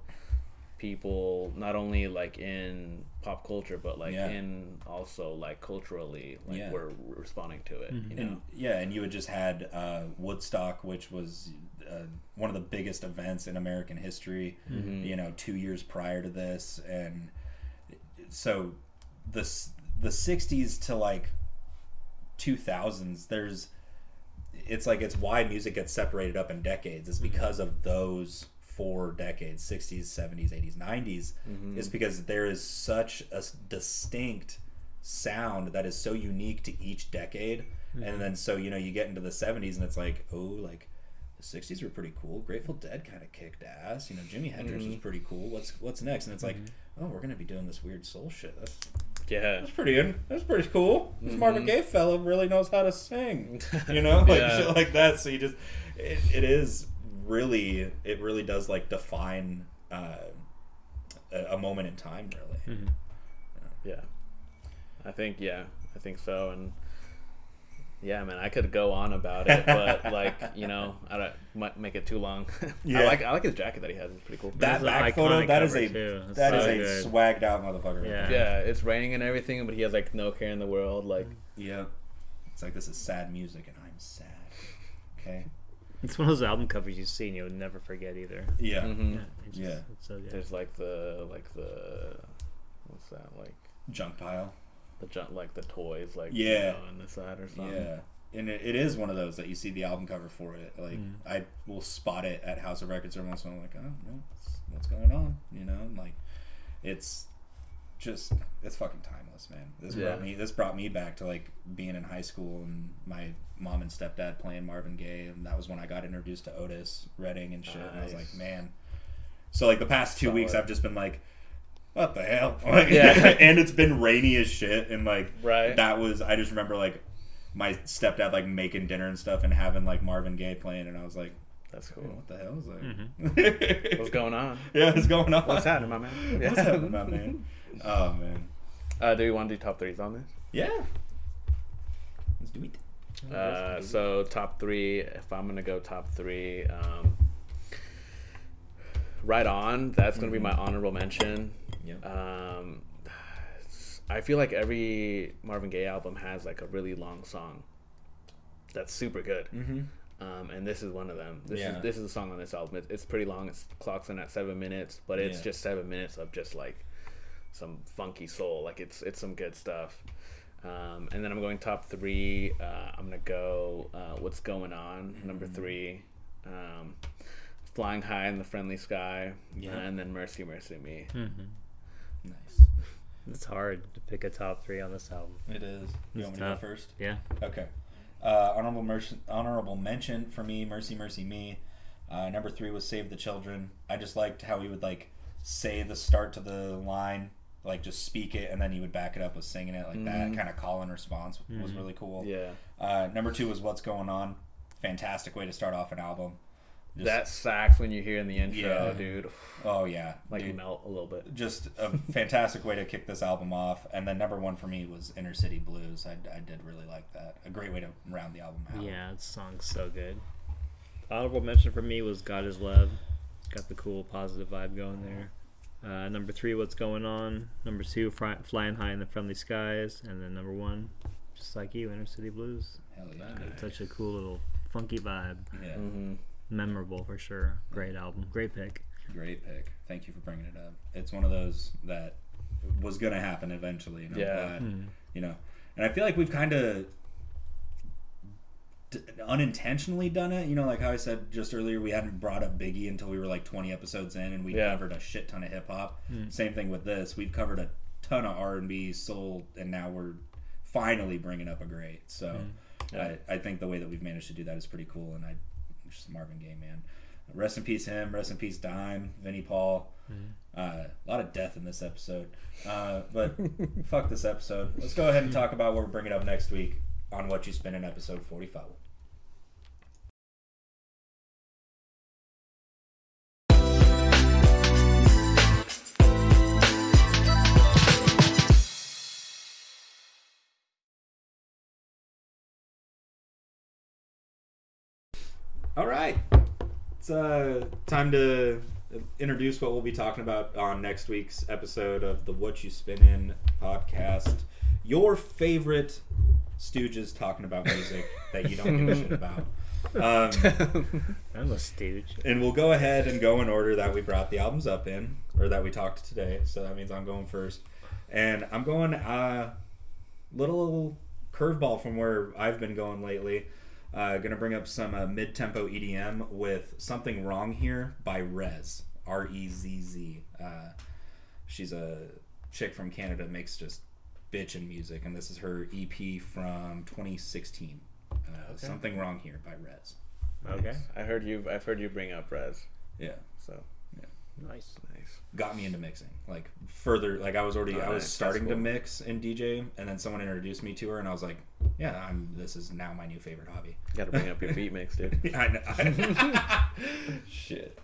people, not only like in pop culture, but like in also like culturally, like we're responding to it, you know? And, and you had just had Woodstock, which was one of the biggest events in American history, you know, 2 years prior to this. And so the 60s to like 2000s, it's like, it's why music gets separated up in decades. It's because of those 4 decades, 60s, 70s, 80s, 90s, is because there is such a distinct sound that is so unique to each decade. And then, so, you know, you get into the 70s and it's like, oh, like the 60s were pretty cool. Grateful Dead kind of kicked ass. You know, Jimi Hendrix was pretty cool. What's next? And it's like, oh, we're going to be doing this weird soul shit. That's pretty cool. This Marvin Gaye fella really knows how to sing, you know, like shit like that. So you just, it really does like define a moment in time, really. I think so. And yeah, man, I could go on about it, but like, you know, I might make it too long. I like his jacket that he has. It's pretty cool. That back photo, that is a swagged out motherfucker. Yeah, it's raining and everything, but he has like no care in the world. Like, yeah, it's like, this is sad music, and I'm sad. Okay. It's one of those album covers you see and you'll never forget either. Yeah. It's so good. There's like the what's that, like, junk pile? The junk, like the toys, like, you know, on the side or something. Yeah. And it is one of those that you see the album cover for it. Like, I will spot it at House of Records every once in a while. I'm like, oh, what's going on? You know, and like, it's fucking timeless, man. This brought me back to like being in high school and my mom and stepdad playing Marvin Gaye, and that was when I got introduced to Otis Redding and shit. Nice. And I was like, man. So like the past 2 weeks, I've just been like, what the hell? Like, and it's been rainy as shit, and like I just remember like my stepdad like making dinner and stuff and having like Marvin Gaye playing, and I was like, that's cool. What the hell is that? What's going on? Yeah, what's going on? What's happening, my man? Yeah. What's happening, my man? Oh man. Do we want to do top 3s on this? Yeah. Let's do it. So top three, if I'm gonna go top three, Right On, that's gonna be my honorable mention. I feel like every Marvin Gaye album has like a really long song that's super good. And this is one of them. This is a song on this album. It's pretty long. It clocks in at 7 minutes, but it's just 7 minutes of just like some funky soul. Like it's some good stuff. And then I'm going top three. I'm gonna go What's Going On, number three. Flying High in the Friendly Sky, and then Mercy Mercy Me. Nice. It's hard to pick a top three on this album. It is. You want me to go first? Yeah. Okay. Honorable mention for me, Mercy Mercy Me. Number three was Save the Children. I just liked how he would like say the start to the line, like just speak it, and then he would back it up with singing it, like that kind of call and response was really cool. Number two was What's Going On. Fantastic way to start off an album. Just, that sax when you hear in the intro, dude. Oh yeah, like you melt a little bit. Just a fantastic way to kick this album off. And then number one for me was Inner City Blues. I did really like that. A great way to round the album out. Yeah, the song's so good. Honorable mention for me was God Is Love. Got the cool positive vibe going there. Number three, What's Going On. Number two, Flying High in the Friendly Skies. And then number one, just like you, Inner City Blues. Hell yeah! Nice. Such a cool little funky vibe. Yeah. Memorable for sure. Great album. Great pick. Great pick. Thank you for bringing it up. It's one of those that was going to happen eventually. And you know, and I feel like we've kind of unintentionally done it. You know, like how I said just earlier, we hadn't brought up Biggie until we were like 20 episodes in, and we covered a shit ton of hip hop. Same thing with this. We've covered a ton of R&B, soul, and now we're finally bringing up a great. So I think the way that we've managed to do that is pretty cool, and just Marvin Gaye, man. Rest in peace him. Rest in peace Dime, Vinnie Paul. A lot of death in this episode, but fuck this episode. Let's go ahead and talk about what we're bringing up next week on What You Spin in episode 45. All right, it's time to introduce what we'll be talking about on next week's episode of the What You Spin In podcast. Your favorite Stooges talking about music that you don't give a shit about. I'm a Stooge. And we'll go ahead and go in order that we brought the albums up in, or that we talked today. So that means I'm going first. And I'm going a little curveball from where I've been going lately. Gonna bring up some mid-tempo EDM with Something Wrong Here by Rez, R-E-Z-Z. She's a chick from Canada, makes just bitchin' music, and this is her EP from 2016. Something Wrong Here by Rez. Okay, I've heard you bring up Rez. Yeah. So. Yeah. Nice. Nice. Got me into mixing, like further. Like I was starting to mix and DJ, and then someone introduced me to her, and I was like, yeah, this is now my new favorite hobby. You gotta bring up your beat mix, dude. I know. Shit.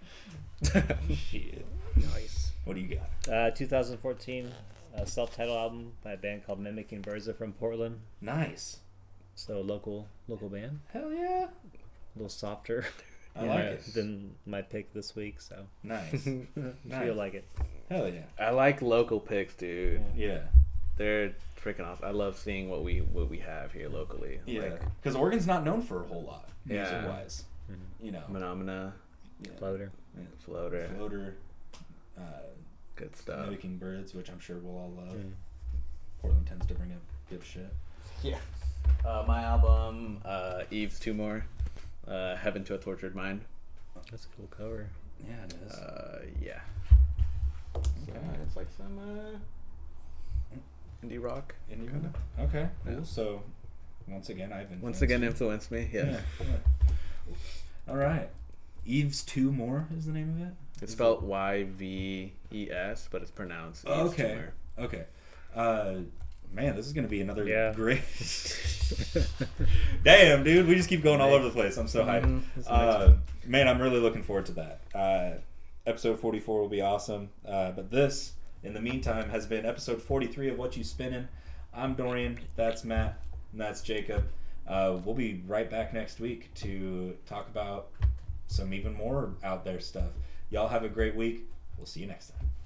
Shit. Nice. What do you got? 2014 self-titled album by a band called Mimicking Verza from Portland. Nice. So local band. Hell yeah. A little softer than my pick this week, so. Nice. I feel like it. Hell yeah. I like local picks, dude. Yeah. They're freaking awesome. I love seeing what we have here locally. Yeah, because Oregon's not known for a whole lot music wise. You know, Phenomena, Floater, Floater, good stuff. Mimicking Birds, which I'm sure we'll all love. Portland tends to bring up good shit. Yeah. My album, Yves Tumor, Heaven to a Tortured Mind. That's a cool cover. Yeah, it is. Yeah. Okay. It's like some. Indie rock, kind of. Okay, cool. So, once again influenced me. Yeah. All right, Yves Tumor is the name of it. It's spelled Y-V-E-S, but it's pronounced Yves Tumor. Okay. Man, this is gonna be another great. Damn, dude, we just keep going all over the place. I'm so hyped. Man, I'm really looking forward to that. Episode 44 will be awesome. But this, in the meantime, has been episode 43 of What You Spinnin'. I'm Dorian, that's Matt, and that's Jacob. We'll be right back next week to talk about some even more out there stuff. Y'all have a great week. We'll see you next time.